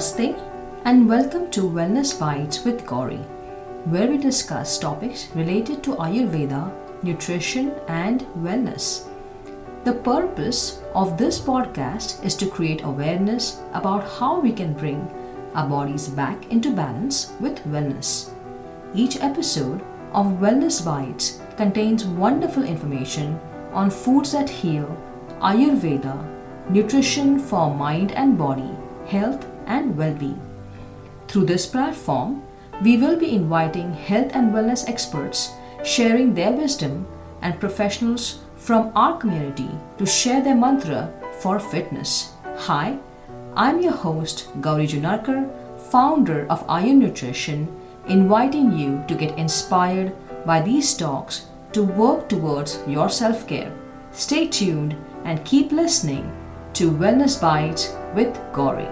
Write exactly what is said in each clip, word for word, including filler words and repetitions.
Namaste and welcome to Wellness Bites with Gauri, where we discuss topics related to Ayurveda, nutrition and wellness. The purpose of this podcast is to create awareness about how we can bring our bodies back into balance with wellness. Each episode of Wellness Bites contains wonderful information on foods that heal, Ayurveda, nutrition for mind and body, health and well-being. Through this platform, we will be inviting health and wellness experts, sharing their wisdom, and professionals from our community to share their mantra for fitness. Hi, I'm your host Gauri Junnarkar, founder of Ion Nutrition, inviting you to get inspired by these talks to work towards your self-care. Stay tuned and keep listening to Wellness Bites with Gauri.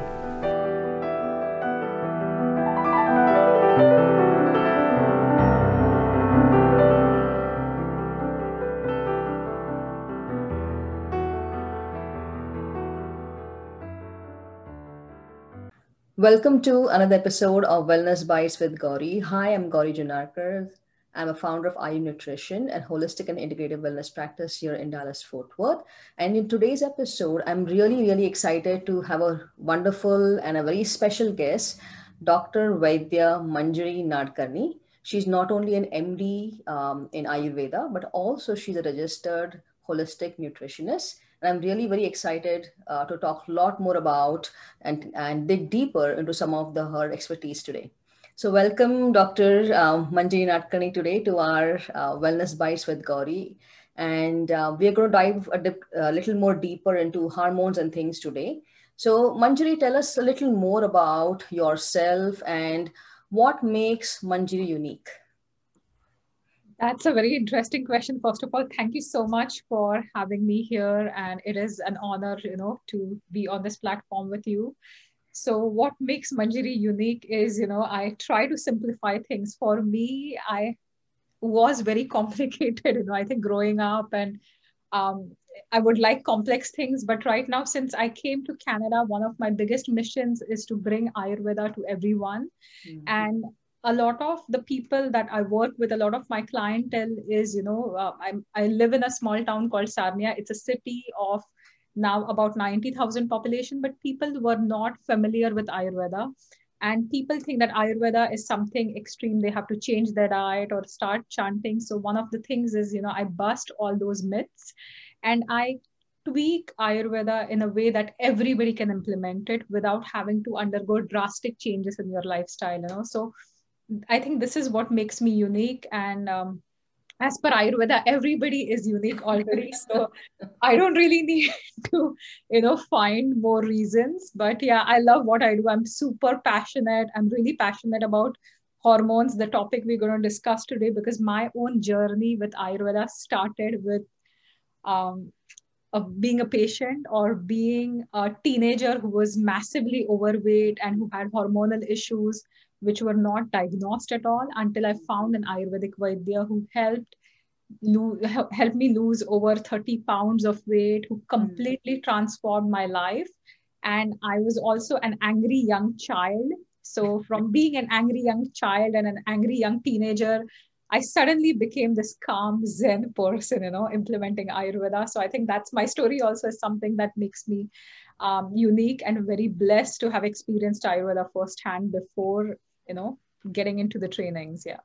Welcome to another episode of Wellness Bites with Gauri. Hi, I'm Gauri Junnarkar. I'm a founder of Ion Nutrition and holistic and integrative wellness practice here in Dallas, Fort Worth. And in today's episode, I'm really, really excited to have a wonderful and a very special guest, Doctor Vaidya Manjiri Nadkarni. She's not only an M D um, in Ayurveda, but also she's a registered holistic nutritionist. And I'm really very excited uh, to talk a lot more about and, and dig deeper into some of the, her expertise today. So welcome Doctor Uh, Manjiri Nadkarni today to our uh, Wellness Bites with Gauri. And uh, we're going to dive a, dip, a little more deeper into hormones and things today. So Manjiri, tell us a little more about yourself and what makes Manjiri unique. That's a very interesting question. First of all, thank you so much for having me here. And it is an honor, you know, to be on this platform with you. So what makes Manjiri unique is, you know, I try to simplify things. For me, I was very complicated, you know, I think growing up, and um, I would like complex things. But right now, since I came to Canada, one of my biggest missions is to bring Ayurveda to everyone. Mm-hmm. And a lot of the people that I work with, a lot of my clientele is, you know, uh, I'm, I live in a small town called Sarnia. It's a city of now about ninety thousand population, but people were not familiar with Ayurveda. And people think that Ayurveda is something extreme. They have to change their diet or start chanting. So one of the things is, you know, I bust all those myths and I tweak Ayurveda in a way that everybody can implement it without having to undergo drastic changes in your lifestyle, you know. So I think this is what makes me unique. And um, as per Ayurveda, everybody is unique already. So I don't really need to, you know, find more reasons. But yeah, I love what I do. I'm super passionate. I'm really passionate about hormones, the topic we're going to discuss today, because my own journey with Ayurveda started with um, of being a patient or being a teenager who was massively overweight and who had hormonal issues which were not diagnosed at all, until I found an Ayurvedic Vaidya who helped lo- helped me lose over thirty pounds of weight, who completely mm. transformed my life. And I was also an angry young child. So from being an angry young child and an angry young teenager, I suddenly became this calm Zen person, you know, implementing Ayurveda. So I think that's my story also is something that makes me um, unique and very blessed to have experienced Ayurveda firsthand before, you know, getting into the trainings. Yeah.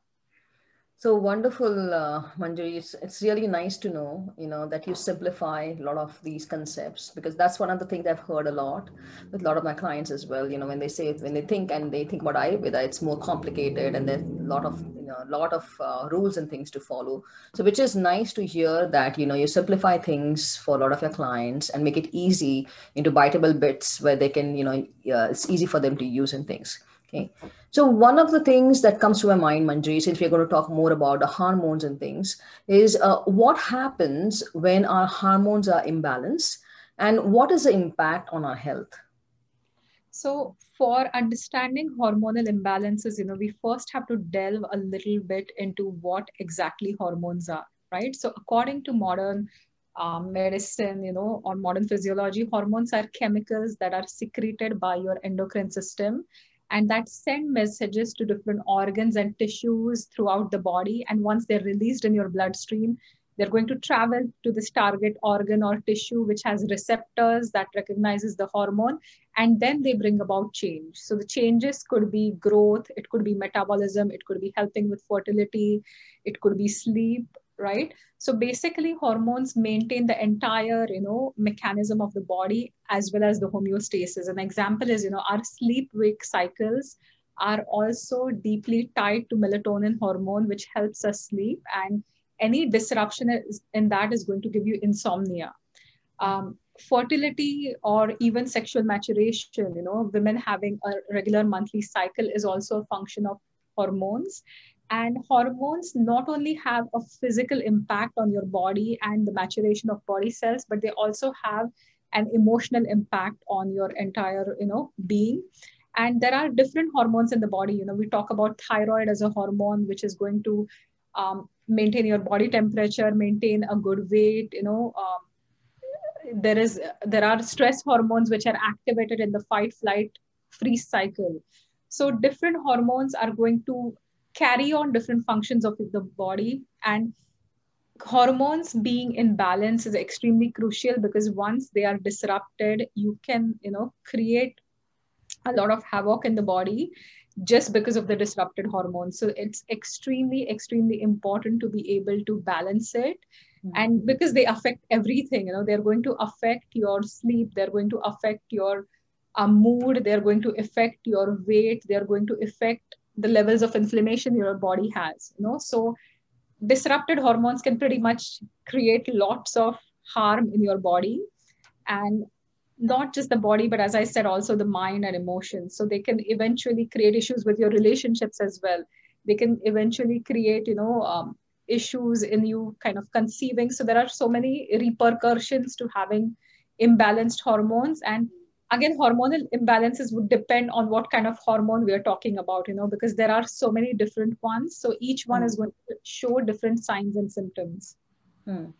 So wonderful, uh, Manjiri. It's, it's really nice to know, you know, that you simplify a lot of these concepts, because that's one of the things I've heard a lot with a lot of my clients as well. You know, when they say, when they think and they think about Ayurveda, it's more complicated and there's a lot of, you know, a lot of uh, rules and things to follow. So which is nice to hear that, you know, you simplify things for a lot of your clients and make it easy into biteable bits where they can, you know, uh, it's easy for them to use and things. Okay. So one of the things that comes to my mind, Manjiri, since we're going to talk more about the hormones and things, is uh, what happens when our hormones are imbalanced and what is the impact on our health? So for understanding hormonal imbalances, you know, we first have to delve a little bit into what exactly hormones are, right? So according to modern um, medicine, you know, or modern physiology, hormones are chemicals that are secreted by your endocrine system, and that send messages to different organs and tissues throughout the body. And once they're released in your bloodstream, they're going to travel to this target organ or tissue, which has receptors that recognizes the hormone, and then they bring about change. So the changes could be growth, it could be metabolism, it could be helping with fertility, it could be sleep, right? So basically hormones maintain the entire, you know, mechanism of the body as well as the homeostasis. An example is, you know, our sleep-wake cycles are also deeply tied to melatonin hormone, which helps us sleep, and any disruption in that is going to give you insomnia. Um, fertility or even sexual maturation, you know, women having a regular monthly cycle is also a function of hormones. And hormones not only have a physical impact on your body and the maturation of body cells, but they also have an emotional impact on your entire, you know, being. And there are different hormones in the body. You know, we talk about thyroid as a hormone, which is going to um, maintain your body temperature, maintain a good weight, you know, um, there is, there are stress hormones which are activated in the fight, flight, freeze cycle. So different hormones are going to carry on different functions of the body, and hormones being in balance is extremely crucial, because once they are disrupted, you can, you know, create a lot of havoc in the body just because of the disrupted hormones. So it's extremely, extremely important to be able to balance it. Mm-hmm. And because they affect everything, you know, they're going to affect your sleep, they're going to affect your uh, mood, they're going to affect your weight, they're going to affect the levels of inflammation your body has, you know. So disrupted hormones can pretty much create lots of harm in your body, and not just the body, but as I said, also the mind and emotions. So they can eventually create issues with your relationships as well. They can eventually create, you know, um, issues in you kind of conceiving. So there are so many repercussions to having imbalanced hormones. And again, hormonal imbalances would depend on what kind of hormone we are talking about, you know, because there are so many different ones. So each one mm. is going to show different signs and symptoms. Mm.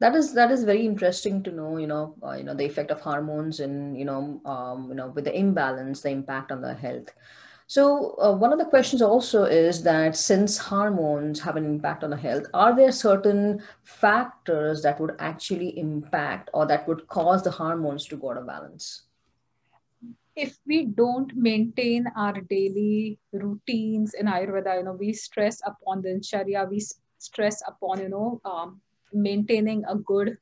That is that is very interesting to know, you know, uh, you know, the effect of hormones and, you know, um, you know, with the imbalance, the impact on the health. So uh, one of the questions also is that since hormones have an impact on the health, are there certain factors that would actually impact or that would cause the hormones to go out of balance? If we don't maintain our daily routines in Ayurveda, you know, we stress upon the Dinsharya, we stress upon, you know, um, maintaining a good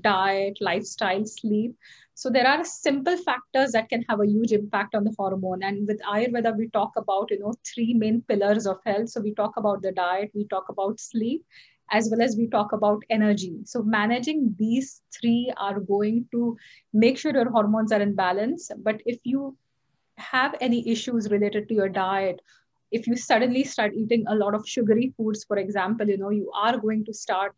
diet, lifestyle, sleep. So there are simple factors that can have a huge impact on the hormone. And with Ayurveda, we talk about, you know, three main pillars of health. So we talk about the diet, we talk about sleep, as well as we talk about energy. So managing these three are going to make sure your hormones are in balance. But if you have any issues related to your diet, if you suddenly start eating a lot of sugary foods, for example, you know, you are going to start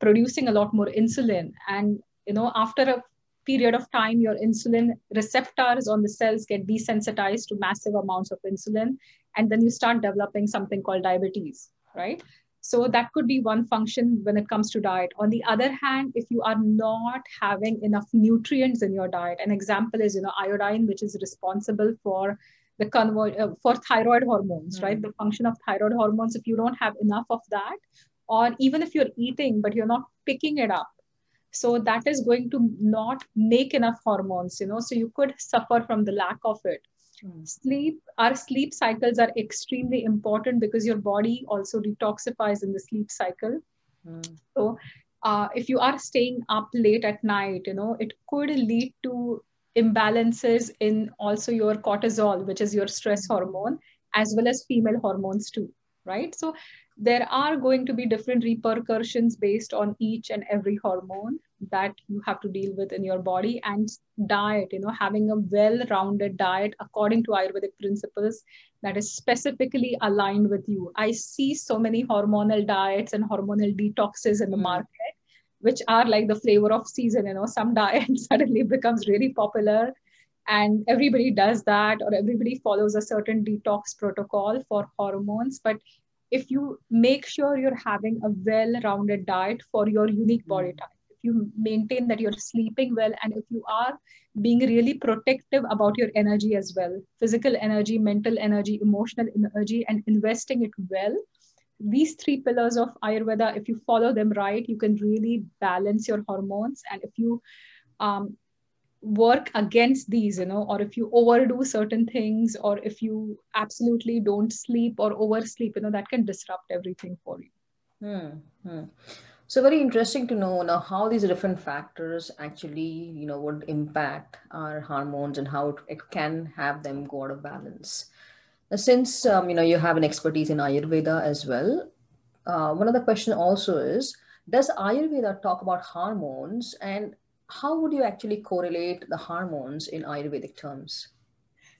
producing a lot more insulin. And, you know, after a period of time, your insulin receptors on the cells get desensitized to massive amounts of insulin. And then you start developing something called diabetes, right? So that could be one function when it comes to diet. On the other hand, if you are not having enough nutrients in your diet, an example is, you know, iodine, which is responsible for the convert uh, for thyroid hormones, mm-hmm. right? The function of thyroid hormones, if you don't have enough of that, or even if you're eating, but you're not picking it up. So that is going to not make enough hormones, you know, so you could suffer from the lack of it. Mm. Sleep, our sleep cycles are extremely important because your body also detoxifies in the sleep cycle. Mm. So uh, if you are staying up late at night, you know, it could lead to imbalances in also your cortisol, which is your stress hormone, as well as female hormones too, right? So there are going to be different repercussions based on each and every hormone that you have to deal with in your body. And diet, you know, having a well-rounded diet according to Ayurvedic principles that is specifically aligned with you. I see so many hormonal diets and hormonal detoxes in the market, which are like the flavor of season, you know, some diet suddenly becomes really popular and everybody does that, or everybody follows a certain detox protocol for hormones. But if you make sure you're having a well-rounded diet for your unique body type, if you maintain that you're sleeping well, and if you are being really protective about your energy as well, physical energy, mental energy, emotional energy, and investing it well. These three pillars of Ayurveda, if you follow them right, you can really balance your hormones. And if you um, work against these, you know, or if you overdo certain things, or if you absolutely don't sleep or oversleep, you know, that can disrupt everything for you. Hmm, hmm. So very interesting to know now how these different factors actually, you know, would impact our hormones and how it can have them go out of balance. Now, since, um, you know, you have an expertise in Ayurveda as well, uh, one of the questions also is, does Ayurveda talk about hormones, and how would you actually correlate the hormones in Ayurvedic terms?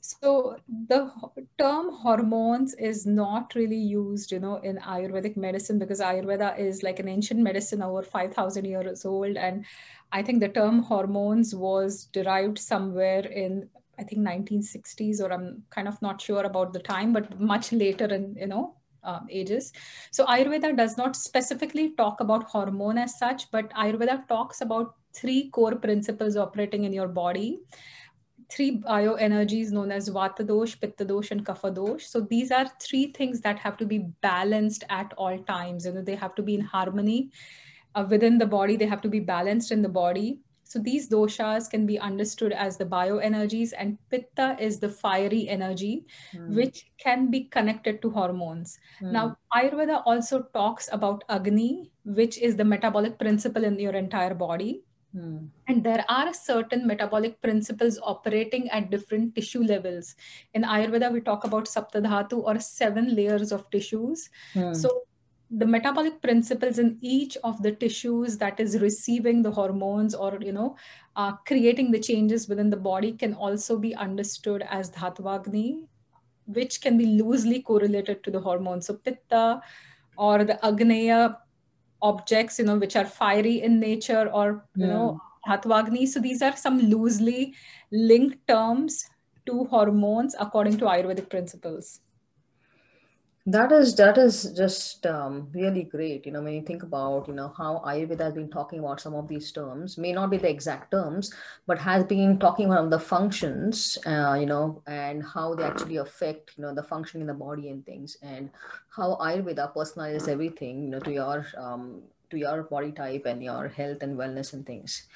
So the term hormones is not really used, you know, in Ayurvedic medicine, because Ayurveda is like an ancient medicine over five thousand years old. And I think the term hormones was derived somewhere in, I think, nineteen sixties, or I'm kind of not sure about the time, but much later in, you know, Uh, ages. So Ayurveda does not specifically talk about hormone as such, but Ayurveda talks about three core principles operating in your body, three bioenergies known as Vata-dosh, Pitta-dosh, and Kapha-dosh. So these are three things that have to be balanced at all times. You know, they have to be in harmony uh, within the body. They have to be balanced in the body. So these doshas can be understood as the bioenergies, and Pitta is the fiery energy, mm. which can be connected to hormones. Mm. Now, Ayurveda also talks about Agni, which is the metabolic principle in your entire body. Mm. And there are certain metabolic principles operating at different tissue levels. In Ayurveda, we talk about Saptadhatu, or seven layers of tissues. Mm. So the metabolic principles in each of the tissues that is receiving the hormones, or, you know, uh, creating the changes within the body, can also be understood as dhatvagni, which can be loosely correlated to the hormones. So Pitta or the Agneya objects, you know, which are fiery in nature, or, you mm. know, dhatvagni. So these are some loosely linked terms to hormones according to Ayurvedic principles. That is, that is just um, really great. You know, when you think about, you know, how Ayurveda has been talking about some of these terms, may not be the exact terms, but has been talking about the functions, uh, you know, and how they actually affect, you know, the functioning in the body and things, and how Ayurveda personalizes everything, you know, to your, um, to your body type and your health and wellness and things.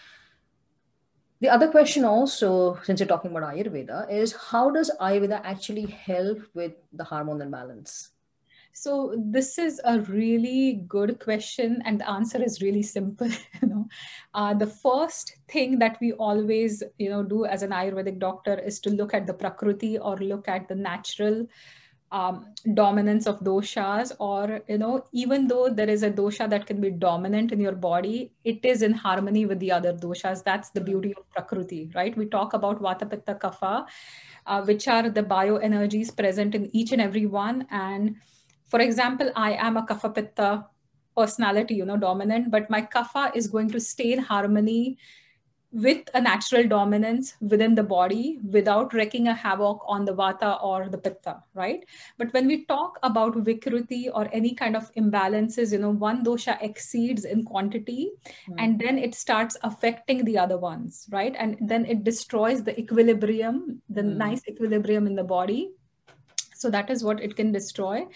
The other question also, since you're talking about Ayurveda, is how does Ayurveda actually help with the hormonal balance? So this is a really good question, and the answer is really simple. You know, uh, the first thing that we always, you know, do as an Ayurvedic doctor is to look at the prakruti, or look at the natural um, dominance of doshas, or, you know, even though there is a dosha that can be dominant in your body, it is in harmony with the other doshas. That's the beauty of prakruti, right? We talk about Vata, Pitta, Kapha, uh, which are the bioenergies present in each and every one. And for example, I am a Kapha Pitta personality, you know, dominant, but my Kapha is going to stay in harmony with a natural dominance within the body without wreaking a havoc on the Vata or the Pitta, right? But when we talk about Vikruti or any kind of imbalances, you know, one dosha exceeds in quantity, mm. and then it starts affecting the other ones, right? And then it destroys the equilibrium, the mm. nice equilibrium in the body. So that is what it can destroy.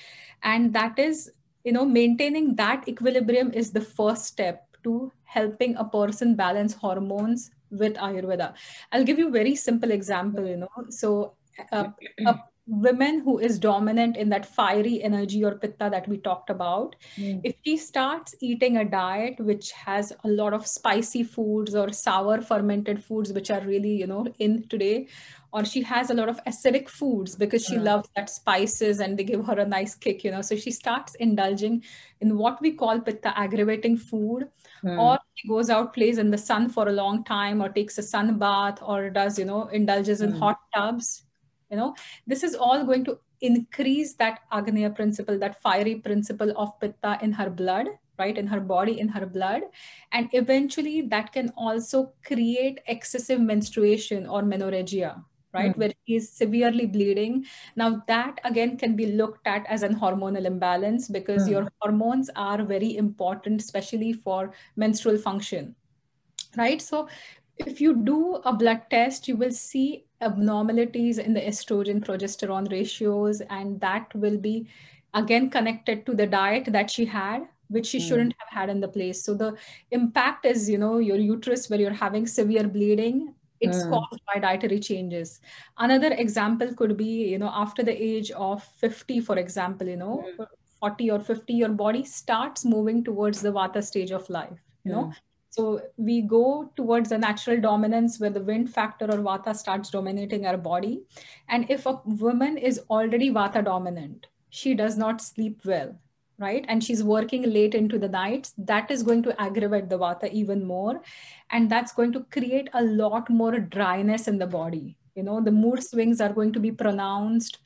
And that is, you know, maintaining that equilibrium is the first step to helping a person balance hormones with Ayurveda. I'll give you a very simple example, you know. So uh, a woman who is dominant in that fiery energy or Pitta that we talked about, mm. if she starts eating a diet which has a lot of spicy foods or sour fermented foods, which are really, you know, in today, or she has a lot of acidic foods because she mm. loves that spices and they give her a nice kick, you know. So she starts indulging in what we call Pitta aggravating food, mm. or she goes out, plays in the sun for a long time, or takes a sun bath, or does, you know, indulges in mm. hot tubs. You know, this is all going to increase that Agneya principle, that fiery principle of Pitta in her blood, right? In her body, in her blood. And eventually that can also create excessive menstruation or menorrhagia, right? Mm. Where she is severely bleeding. Now that again can be looked at as an hormonal imbalance, because mm. your hormones are very important, especially for menstrual function. right? So if you do a blood test, you will see abnormalities in the estrogen progesterone ratios, and that will be again connected to the diet that she had, which she mm. shouldn't have had in the place. So the impact is, you know, your uterus where you're having severe bleeding, it's mm. caused by dietary changes. Another example could be, you know, after the age of fifty, for example, you know, mm. forty or fifty, your body starts moving towards the Vata stage of life, you mm. know. So we go towards a natural dominance where the wind factor or Vata starts dominating our body. And if a woman is already Vata dominant, she does not sleep well, right? And she's working late into the night. That is going to aggravate the Vata even more. And that's going to create a lot more dryness in the body. You know, the mood swings are going to be pronounced.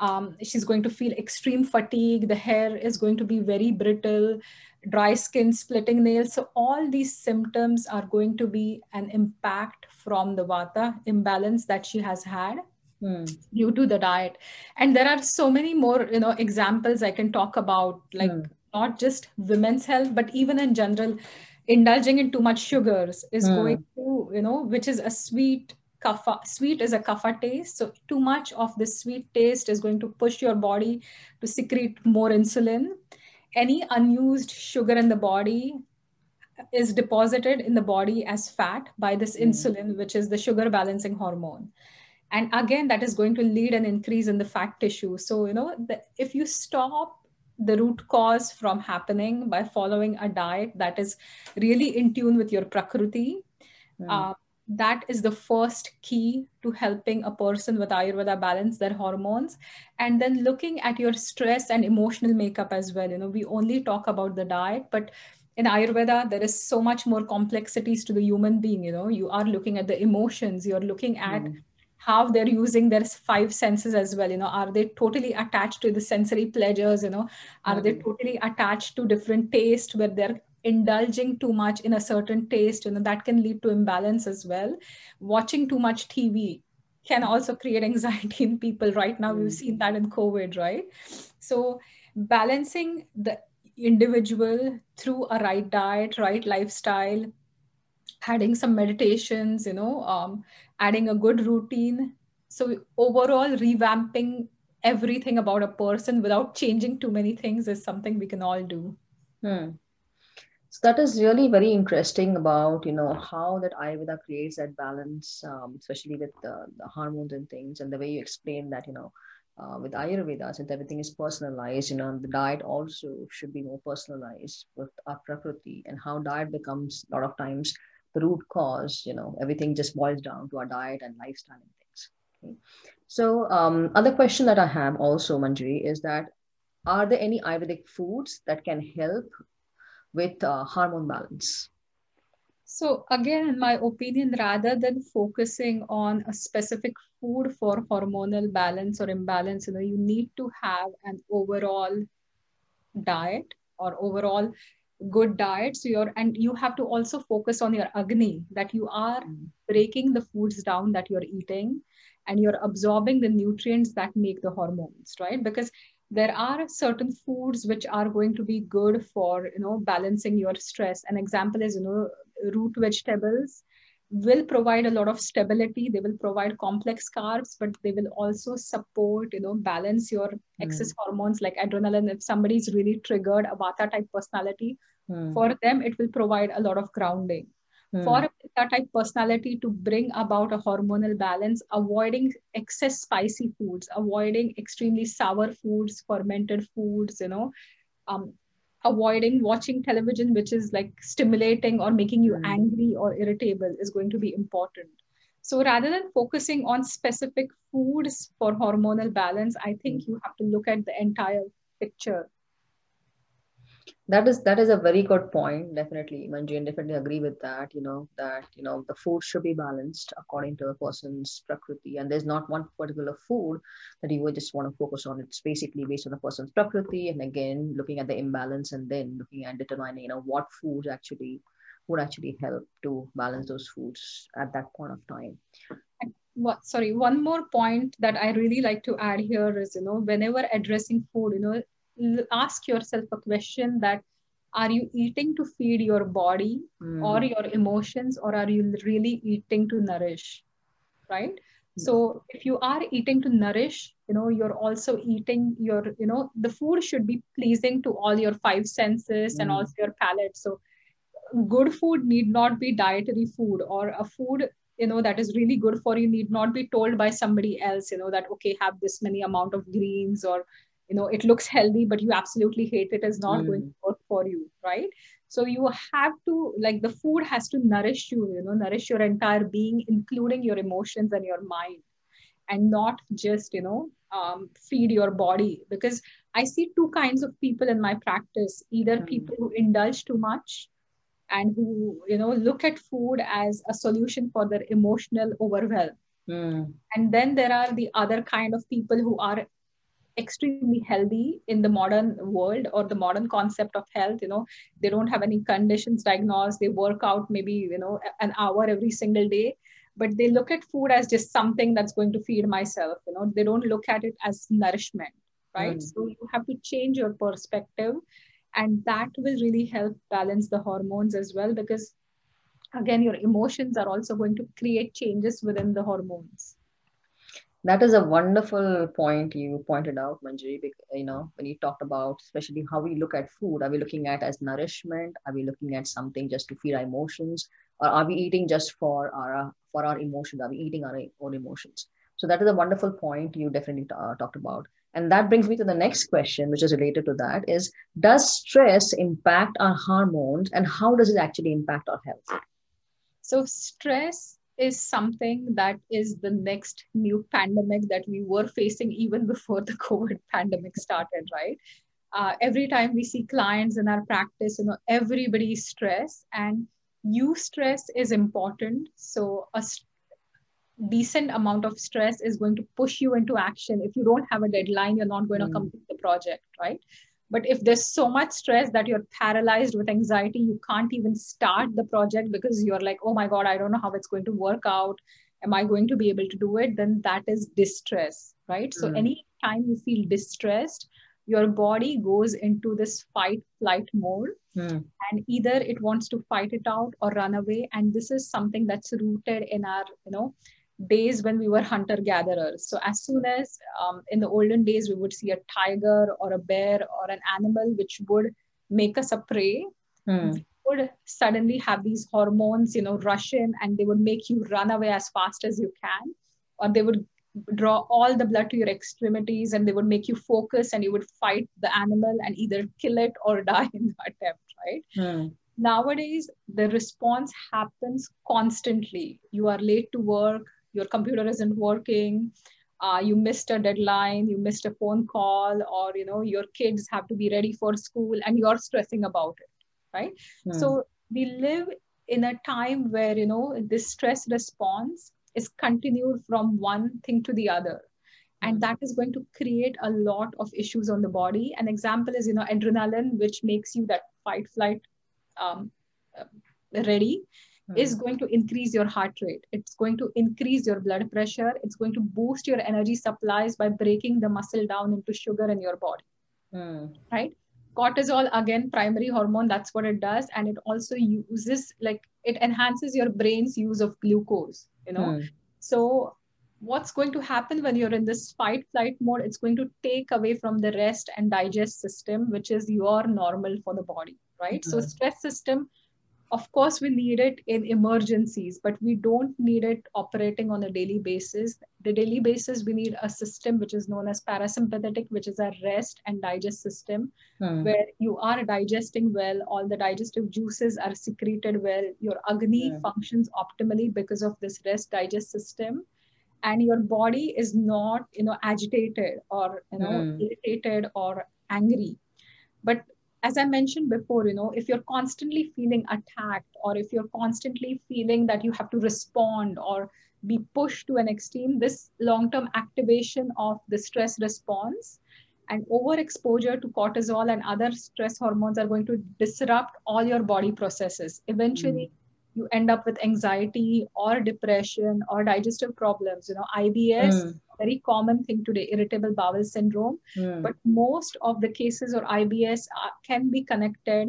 Um, she's going to feel extreme fatigue. The hair is going to be very brittle, dry skin, splitting nails. So all these symptoms are going to be an impact from the Vata imbalance that she has had hmm. due to the diet. And there are so many more, you know, examples I can talk about, like hmm. not just women's health, but even in general, indulging in too much sugars is hmm. going to, you know, which is a sweet Kapha, sweet is a kapha taste. So too much of this sweet taste is going to push your body to secrete more insulin. Any unused sugar in the body is deposited in the body as fat by this mm. insulin, which is the sugar balancing hormone. And again, that is going to lead an increase in the fat tissue. So, you know, the, if you stop the root cause from happening by following a diet that is really in tune with your prakruti, mm. uh, that is the first key to helping a person with Ayurveda balance their hormones. And then looking at your stress and emotional makeup as well. You know, we only talk about the diet, but in Ayurveda, there is so much more complexities to the human being. You know, you are looking at the emotions, you're looking at mm. how they're using their five senses as well. You know, are they totally attached to the sensory pleasures? You know, are mm. they totally attached to different tastes where they're indulging too much in a certain taste, you know, that can lead to imbalance as well. Watching too much T V can also create anxiety in people right now. Mm. We've seen that in COVID, right? So balancing the individual through a right diet, right lifestyle, adding some meditations, you know, um, adding a good routine. So overall revamping everything about a person without changing too many things is something we can all do. Mm. So that is really very interesting about, you know, how that Ayurveda creates that balance, um, especially with the, the hormones and things, and the way you explain that, you know, uh, with Ayurveda, since everything is personalized, you know, the diet also should be more personalized with our prakruti, and how diet becomes a lot of times the root cause, you know, everything just boils down to our diet and lifestyle and things. Okay. So um, other question that I have also, Manjiri, is that are there any Ayurvedic foods that can help with uh, hormone balance? So again, in my opinion, rather than focusing on a specific food for hormonal balance or imbalance, you know, you need to have an overall diet or overall good diet. So you're, and you have to also focus on your Agni, that you are breaking the foods down that you're eating, and you're absorbing the nutrients that make the hormones, right? Because there are certain foods which are going to be good for, you know, balancing your stress. An example is, you know, root vegetables will provide a lot of stability. They will provide complex carbs, but they will also support, you know, balance your excess mm. hormones like adrenaline. If somebody is really triggered, a Vata type personality, mm. for them, it will provide a lot of grounding. Mm. For a Pitta type personality to bring about a hormonal balance, avoiding excess spicy foods, avoiding extremely sour foods, fermented foods, you know, um, avoiding watching television, which is like stimulating or making you mm. angry or irritable, is going to be important. So rather than focusing on specific foods for hormonal balance, I think you have to look at the entire picture. That is, that is a very good point. Definitely, Manjiri, definitely agree with that, you know, that, you know, the food should be balanced according to a person's prakruti. And there's not one particular food that you would just want to focus on. It's basically based on the person's prakruti. And again, looking at the imbalance and then looking at determining, you know, what foods actually would actually help to balance those foods at that point of time. What, sorry, one more point that I really like to add here is, you know, whenever addressing food, you know, ask yourself a question that Are you eating to feed your body mm. or your emotions, or are you really eating to nourish, right? Mm. So if you are eating to nourish, you know, you're also eating your, you know, the food should be pleasing to all your five senses mm. and also your palate. So good food need not be dietary food, or a food, you know, that is really good for you need not be told by somebody else, you know, that, okay, have this many amount of greens, or, you know, it looks healthy, but you absolutely hate it, is not mm. going to work for you, right? So you have to, like, the food has to nourish you, you know, nourish your entire being, including your emotions and your mind, and not just, you know, um, feed your body. Because I see two kinds of people in my practice, either mm. people who indulge too much and who, you know, look at food as a solution for their emotional overwhelm. Mm. And then there are the other kind of people who are extremely healthy in the modern world, or the modern concept of health. You know, they don't have any conditions diagnosed, they work out maybe, you know, an hour every single day, but they look at food as just something that's going to feed myself. You know, they don't look at it as nourishment, right? Mm. So you have to change your perspective, and that will really help balance the hormones as well, because again, your emotions are also going to create changes within the hormones. That is a wonderful point you pointed out, Manjiri. You know, when you talked about especially how we look at food, are we looking at as nourishment? Are we looking at something just to feed our emotions? Or are we eating just for our for our emotions? Are we eating our own emotions? So that is a wonderful point you definitely uh, talked about. And that brings me to the next question, which is related to that, is, does stress impact our hormones, and how does it actually impact our health? So stress is something that is the next new pandemic that we were facing even before the COVID pandemic started, right? Uh, every time we see clients in our practice, you know, everybody's stressed, and you stress is important. So a st- decent amount of stress is going to push you into action. If you don't have a deadline, you're not going mm. to complete the project, right? But if there's so much stress that you're paralyzed with anxiety, you can't even start the project because you're like, oh my God, I don't know how it's going to work out. Am I going to be able to do it? Then that is distress, right? Mm. So any time you feel distressed, your body goes into this fight flight mode, mm. and either it wants to fight it out or run away. And this is something that's rooted in our, you know, days when we were hunter gatherers. So as soon as um, in the olden days, we would see a tiger or a bear or an animal which would make us a prey, mm. we would suddenly have these hormones, you know, rush in, and they would make you run away as fast as you can, or they would draw all the blood to your extremities, and they would make you focus, and you would fight the animal and either kill it or die in the attempt, right? Mm. Nowadays, the response happens constantly. You are late to work, your computer isn't working, uh, you missed a deadline, you missed a phone call, or, you know, your kids have to be ready for school and you're stressing about it, right? Mm. So we live in a time where, you know, this stress response is continued from one thing to the other. And that is going to create a lot of issues on the body. An example is, you know, adrenaline, which makes you that fight, flight, um, ready, is going to increase your heart rate. It's going to increase your blood pressure. It's going to boost your energy supplies by breaking the muscle down into sugar in your body, mm. right? Cortisol, again, primary hormone, that's what it does. And it also uses, like, it enhances your brain's use of glucose, you know? Mm. So what's going to happen when you're in this fight flight mode, it's going to take away from the rest and digest system, which is your normal for the body, right? Mm-hmm. So stress system, of course, we need it in emergencies, but we don't need it operating on a daily basis. The daily basis, we need a system which is known as parasympathetic, which is our rest and digest system, mm. where you are digesting well, all the digestive juices are secreted well, your Agni mm. functions optimally because of this rest digest system, and your body is not, you know, agitated or, you know, mm. irritated or angry. But as I mentioned before, you know, if you're constantly feeling attacked, or if you're constantly feeling that you have to respond or be pushed to an extreme, this long-term activation of the stress response and overexposure to cortisol and other stress hormones are going to disrupt all your body processes. Eventually, mm. you end up with anxiety or depression or digestive problems, you know, I B S, mm. very common thing today, irritable bowel syndrome, mm. but most of the cases or I B S are, can be connected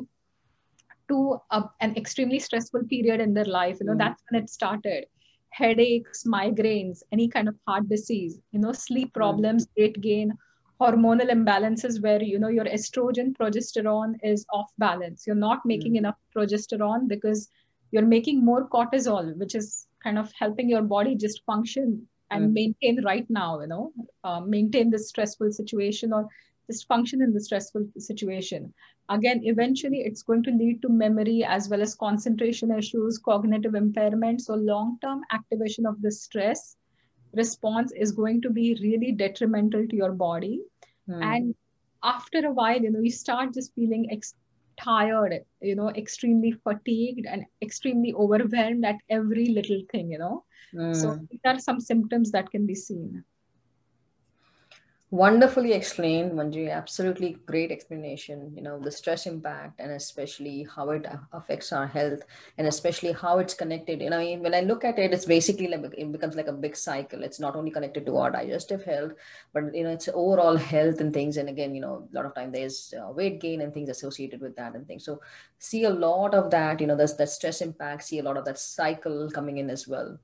to a, an extremely stressful period in their life, you know, mm. that's when it started. Headaches, migraines, any kind of heart disease, you know, sleep problems, weight gain, hormonal imbalances where, you know, your estrogen, progesterone is off balance. You're not making mm. enough progesterone because you're making more cortisol, which is kind of helping your body just function and mm. maintain right now, you know, uh, maintain this stressful situation or just function in the stressful situation. Again, eventually it's going to lead to memory as well as concentration issues, cognitive impairment. So long-term activation of the stress response is going to be really detrimental to your body. Mm. And after a while, you know, you start just feeling ex- tired, you know, extremely fatigued and extremely overwhelmed at every little thing, you know. Mm. So these are some symptoms that can be seen. Wonderfully explained, Manjiri. Absolutely great explanation, you know, the stress impact and especially how it affects our health and especially how it's connected. You know, I mean, when I look at it, it's basically like, it becomes like a big cycle. It's not only connected to our digestive health, but, you know, it's overall health and things. And again, you know, a lot of time there's uh, weight gain and things associated with that and things. So see a lot of that, you know, there's that stress impact, see a lot of that cycle coming in as well.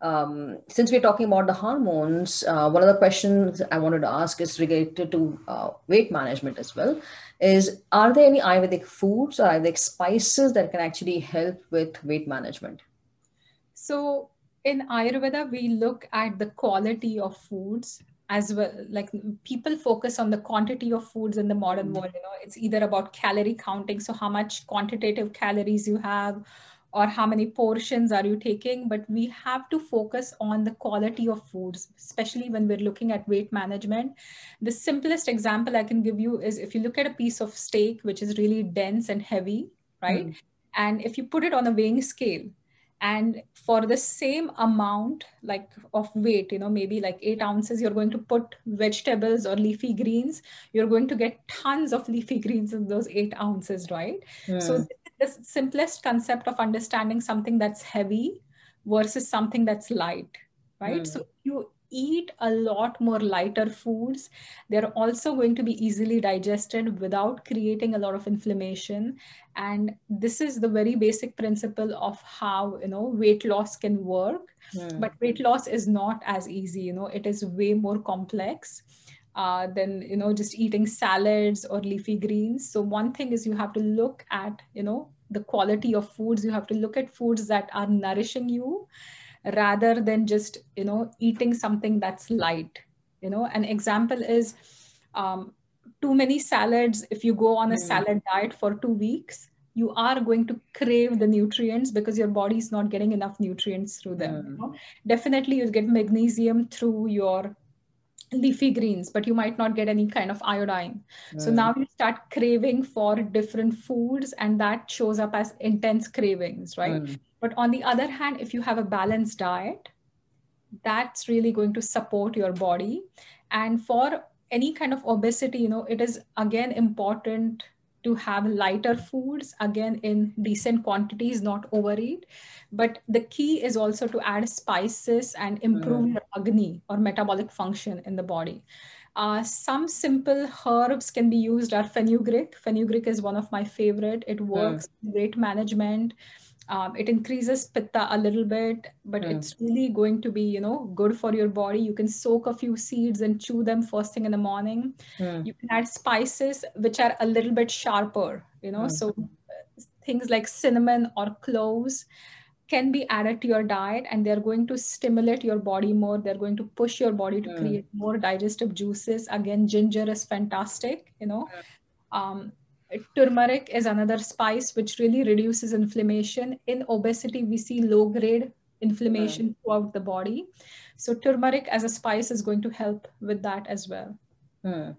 Um, since we're talking about the hormones, uh, one of the questions I wanted to ask is related to uh, weight management as well, is are there any Ayurvedic foods or Ayurvedic spices that can actually help with weight management? So in Ayurveda, we look at the quality of foods as well. Like people focus on the quantity of foods in the modern mm-hmm. world. You know, it's either about calorie counting. So how much quantitative calories you have, or how many portions are you taking? But we have to focus on the quality of foods, especially when we're looking at weight management. The simplest example I can give you is if you look at a piece of steak, which is really dense and heavy, right? Mm. And if you put it on a weighing scale, and for the same amount like of weight, you know, maybe like eight ounces, you're going to put vegetables or leafy greens, you're going to get tons of leafy greens in those eight ounces, right? Yeah. So the simplest concept of understanding something that's heavy versus something that's light, right? Mm. So you eat a lot more lighter foods. They're also going to be easily digested without creating a lot of inflammation. And this is the very basic principle of how, you know, weight loss can work. Mm. But weight loss is not as easy, you know, it is way more complex. Uh, then, you know, just eating salads or leafy greens. So one thing is you have to look at, you know, the quality of foods. You have to look at foods that are nourishing you rather than just, you know, eating something that's light. You know, an example is um, too many salads. If you go on a mm. salad diet for two weeks, you are going to crave the nutrients because your body is not getting enough nutrients through them. Mm. You know? Definitely you'll get magnesium through your leafy greens, but you might not get any kind of iodine. Mm. So now you start craving for different foods and that shows up as intense cravings, right? Mm. But on the other hand, if you have a balanced diet, that's really going to support your body. And for any kind of obesity, you know, it is again important to have lighter foods, again, in decent quantities, not overeat. But the key is also to add spices and improve mm. your Agni or metabolic function in the body. Uh, some simple herbs can be used are fenugreek. Fenugreek is one of my favorite. It works mm. in weight management. Um, it increases pitta a little bit, but mm. it's really going to be, you know, good for your body. You can soak a few seeds and chew them first thing in the morning. Mm. You can add spices, which are a little bit sharper, you know, mm. so things like cinnamon or cloves can be added to your diet and they're going to stimulate your body more. They're going to push your body to mm. create more digestive juices. Again, ginger is fantastic, you know. Um, Turmeric is another spice which really reduces inflammation. In obesity, we see low-grade inflammation mm. throughout the body. So turmeric as a spice is going to help with that as well. Mm.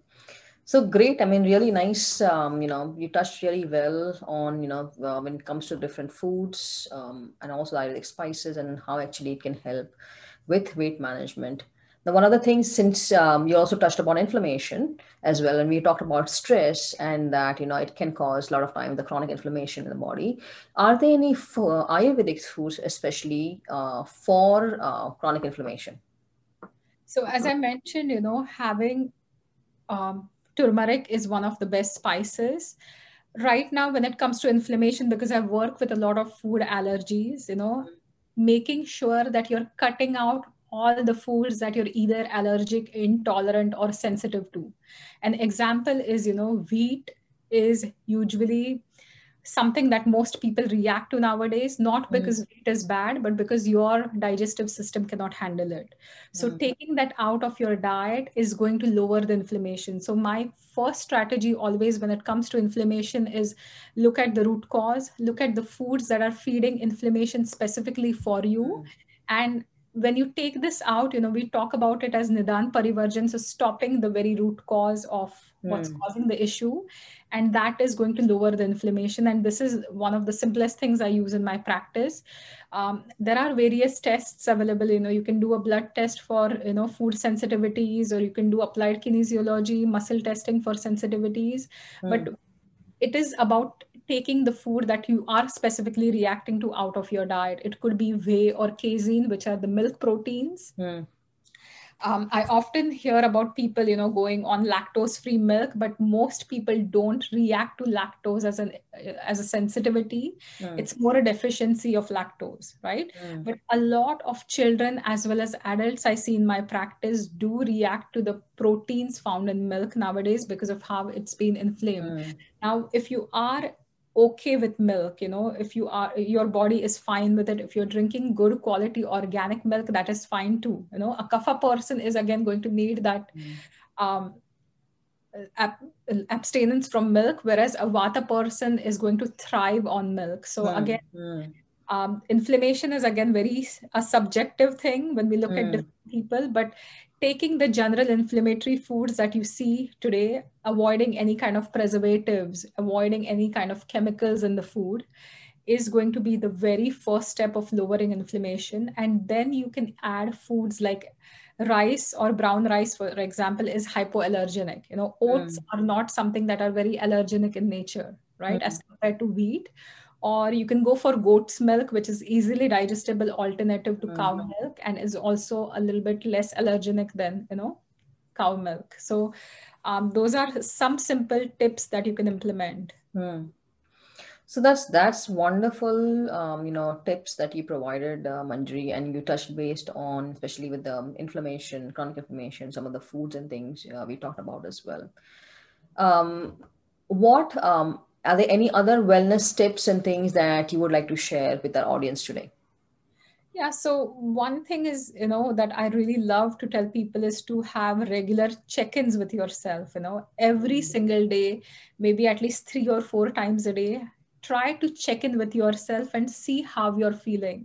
So great. I mean, really nice. Um, you know, you touched really well on, you know, uh, when it comes to different foods um, and also Ayurvedic spices and how actually it can help with weight management. Now, one of the things, since um, you also touched upon inflammation as well, and we talked about stress and that, you know, it can cause a lot of time, the chronic inflammation in the body. Are there any f- Ayurvedic foods, especially uh, for uh, chronic inflammation? So as I mentioned, you know, having um, turmeric is one of the best spices. right now when it comes to inflammation, because I work with a lot of food allergies, you know, making sure that you're cutting out all the foods that you're either allergic, intolerant, or sensitive to. An example is, you know, wheat is usually something that most people react to nowadays, not because mm. wheat is bad, but because your digestive system cannot handle it. So mm. taking that out of your diet is going to lower the inflammation. So my first strategy always when it comes to inflammation is look at the root cause, look at the foods that are feeding inflammation specifically for you. Mm. And when you take this out, you know, we talk about it as Nidan Parivarjan, so stopping the very root cause of what's mm. causing the issue. And that is going to lower the inflammation. And this is one of the simplest things I use in my practice. Um, there are various tests available. You know, you can do a blood test for, you know, food sensitivities, or you can do applied kinesiology, muscle testing for sensitivities. Mm. But it is about taking the food that you are specifically reacting to out of your diet. It could be whey or casein, which are the milk proteins. Mm. Um, I often hear about people, you know, going on lactose-free milk, but most people don't react to lactose as an as a sensitivity. Mm. It's more a deficiency of lactose, right? Mm. But a lot of children as well as adults I see in my practice do react to the proteins found in milk nowadays because of how it's been inflamed. Mm. Now, if you are okay with milk, you know, if you are, your body is fine with it. If you're drinking good quality organic milk, that is fine too. You know, a kapha person is again going to need that um, ab abstinence from milk, whereas a vata person is going to thrive on milk. So mm, again, mm. Um, inflammation is again very a subjective thing when we look mm. at different people, but taking the general inflammatory foods that you see today, avoiding any kind of preservatives, avoiding any kind of chemicals in the food is going to be the very first step of lowering inflammation. And then you can add foods like rice or brown rice, for example, is hypoallergenic. You know, oats mm. are not something that are very allergenic in nature, right? Mm. As compared to wheat. Or you can go for goat's milk, which is easily digestible alternative to mm. cow milk and is also a little bit less allergenic than, you know, cow milk. So um, those are some simple tips that you can implement. Mm. So that's that's wonderful, um, you know, tips that you provided, uh, Manjiri, and you touched based on, especially with the inflammation, chronic inflammation, some of the foods and things uh, we talked about as well. Um, what... Um, Are there any other wellness tips and things that you would like to share with our audience today? Yeah, so one thing is, you know, that I really love to tell people is to have regular check-ins with yourself, you know, every single day, maybe at least three or four times a day, try to check in with yourself and see how you're feeling.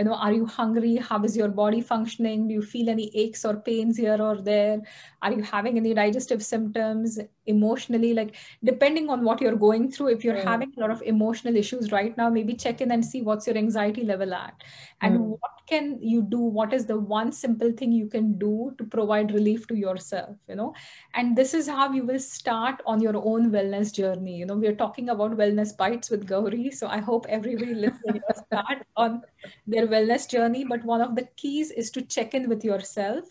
You know, are you hungry? How is your body functioning? Do you feel any aches or pains here or there? Are you having any digestive symptoms emotionally? Like, depending on what you're going through, if you're mm. having a lot of emotional issues right now, maybe check in and see what's your anxiety level at. And mm. what can you do? What is the one simple thing you can do to provide relief to yourself, you know? And this is how you will start on your own wellness journey. You know, we're talking about wellness bites with Gauri. So I hope everybody listening will start on their wellness journey, but one of the keys is to check in with yourself.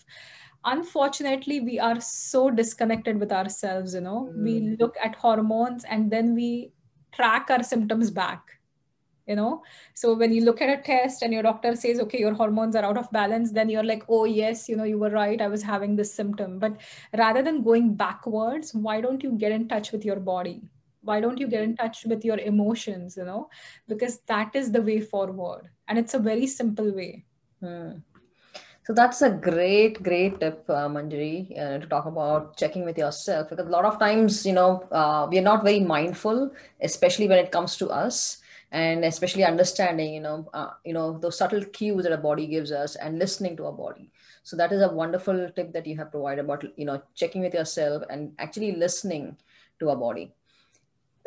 Unfortunately, we are so disconnected with ourselves, you know, mm. we look at hormones and then we track our symptoms back, you know. So when you look at a test and your doctor says, okay, your hormones are out of balance, then you're like, oh yes, you know, you were right, I was having this symptom. But rather than going backwards, why don't you get in touch with your body? Why don't you get in touch with your emotions, you know, because that is the way forward. And it's a very simple way. Hmm. So that's a great, great tip, uh, Manjiri, uh, to talk about checking with yourself, because a lot of times, you know, uh, we are not very mindful, especially when it comes to us, and especially understanding, you know, uh, you know, those subtle cues that our body gives us and listening to our body. So that is a wonderful tip that you have provided about, you know, checking with yourself and actually listening to our body.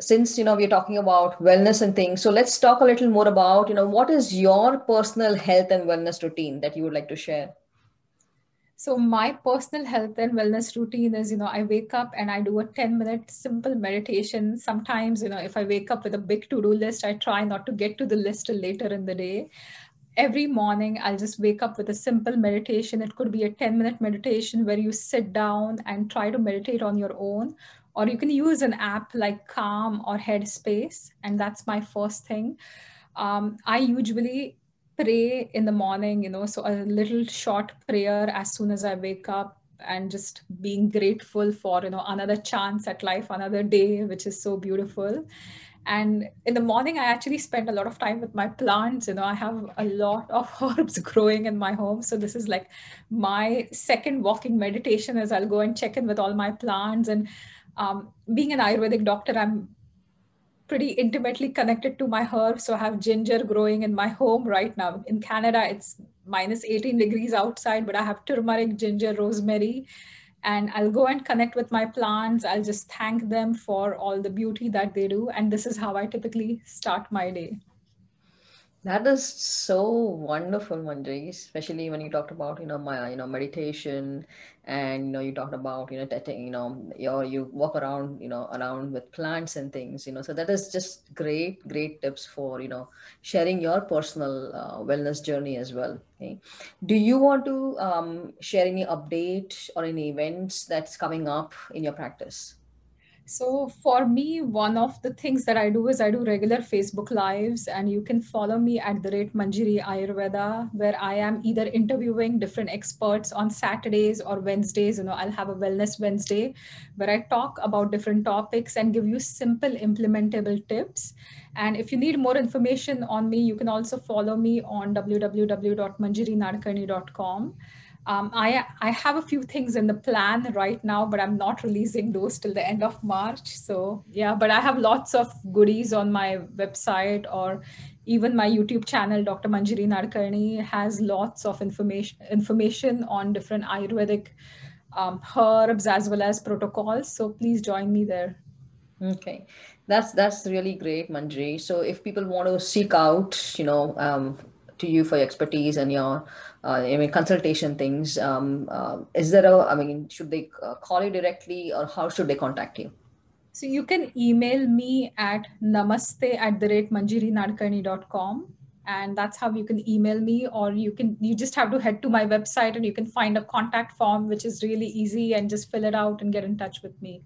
Since, you know, we're talking about wellness and things, so let's talk a little more about, you know, what is your personal health and wellness routine that you would like to share? So my personal health and wellness routine is, you know, I wake up and I do a ten minute simple meditation. Sometimes, you know, if I wake up with a big to-do list, I try not to get to the list till later in the day. Every morning, I'll just wake up with a simple meditation. It could be a ten minute meditation where you sit down and try to meditate on your own. or you can use an app like Calm or Headspace. And that's my first thing. Um, I usually pray in the morning, you know, so a little short prayer as soon as I wake up, and just being grateful for, you know, another chance at life, another day, which is so beautiful. And in the morning, I actually spend a lot of time with my plants. You know, I have a lot of herbs growing in my home. So this is like my second walking meditation, is I'll go and check in with all my plants. And um, being an Ayurvedic doctor, I'm pretty intimately connected to my herbs. So I have ginger growing in my home right now. In Canada, it's minus eighteen degrees outside, but I have turmeric, ginger, rosemary. And I'll go and connect with my plants. I'll just thank them for all the beauty that they do. And this is how I typically start my day. That is so wonderful, Manjiri, especially when you talked about, you know, my, you know, meditation, and, you know, you talked about, you know, t- you know, your, you walk around, you know, around with plants and things, you know, so that is just great, great tips for, you know, sharing your personal uh, wellness journey as well. Okay. Do you want to um, share any update or any events that's coming up in your practice? So for me, one of the things that I do is I do regular Facebook lives, and you can follow me at the rate Manjiri Ayurveda, where I am either interviewing different experts on Saturdays or Wednesdays. You know, I'll have a Wellness Wednesday where I talk about different topics and give you simple implementable tips. And if you need more information on me, you can also follow me on w w w dot manjiri nadkarni dot com. Um, I, I have a few things in the plan right now, but I'm not releasing those till the end of March. So yeah, but I have lots of goodies on my website, or even my YouTube channel, Doctor Manjiri Nadkarni, has lots of information, information on different Ayurvedic um, herbs as well as protocols. So please join me there. Okay. That's, that's really great, Manjiri. So if people want to seek out, you know, um, to you for your expertise and your uh, I mean, consultation things. Um, uh, is there a, I mean, should they call you directly, or how should they contact you? So you can email me at namaste at the rate manjirinadkarni dot com. And that's how you can email me, or you can, you just have to head to my website and you can find a contact form, which is really easy, and just fill it out and get in touch with me,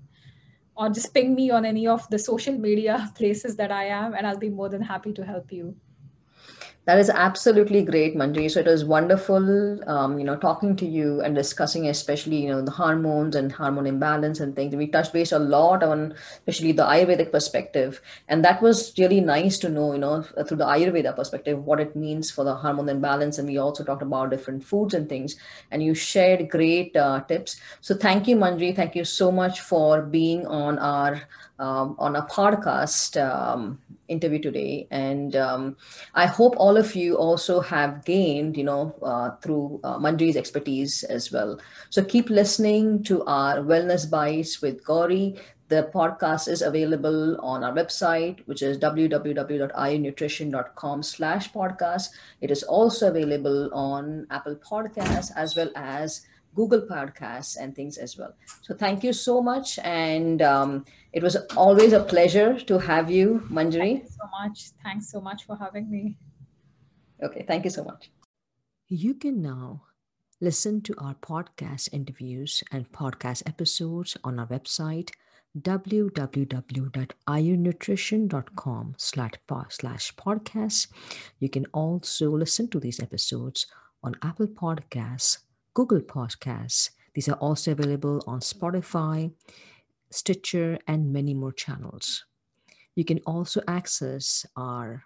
or just ping me on any of the social media places that I am, and I'll be more than happy to help you. That is absolutely great, Manjiri. So it was wonderful, um, you know, talking to you and discussing, especially, you know, the hormones and hormone imbalance and things. We touched base a lot on, especially the Ayurvedic perspective. And that was really nice to know, you know, through the Ayurveda perspective, what it means for the hormone imbalance. And we also talked about different foods and things, and you shared great uh, tips. So thank you, Manjiri. Thank you so much for being on our Um, on a podcast um, interview today. And um, I hope all of you also have gained, you know, uh, through uh, Manjiri's expertise as well. So keep listening to our Wellness Bites with Gauri. The podcast is available on our website, which is w w w dot ion nutrition dot com slash podcast. It is also available on Apple Podcasts as well as Google Podcasts and things as well. So thank you so much. And um, it was always a pleasure to have you, Manjiri. Thank you so much. Thanks so much for having me. Okay. Thank you so much. You can now listen to our podcast interviews and podcast episodes on our website, w w w dot ion nutrition dot com slash podcast. You can also listen to these episodes on Apple Podcasts, Google Podcasts. These are also available on Spotify, Stitcher, and many more channels. You can also access our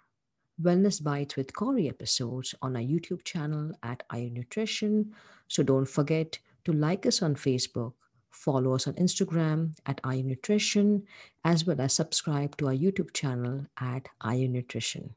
Wellness Bites with Gauri episodes on our YouTube channel at Ion Nutrition. So don't forget to like us on Facebook, follow us on Instagram at Ion Nutrition, as well as subscribe to our YouTube channel at Ion Nutrition.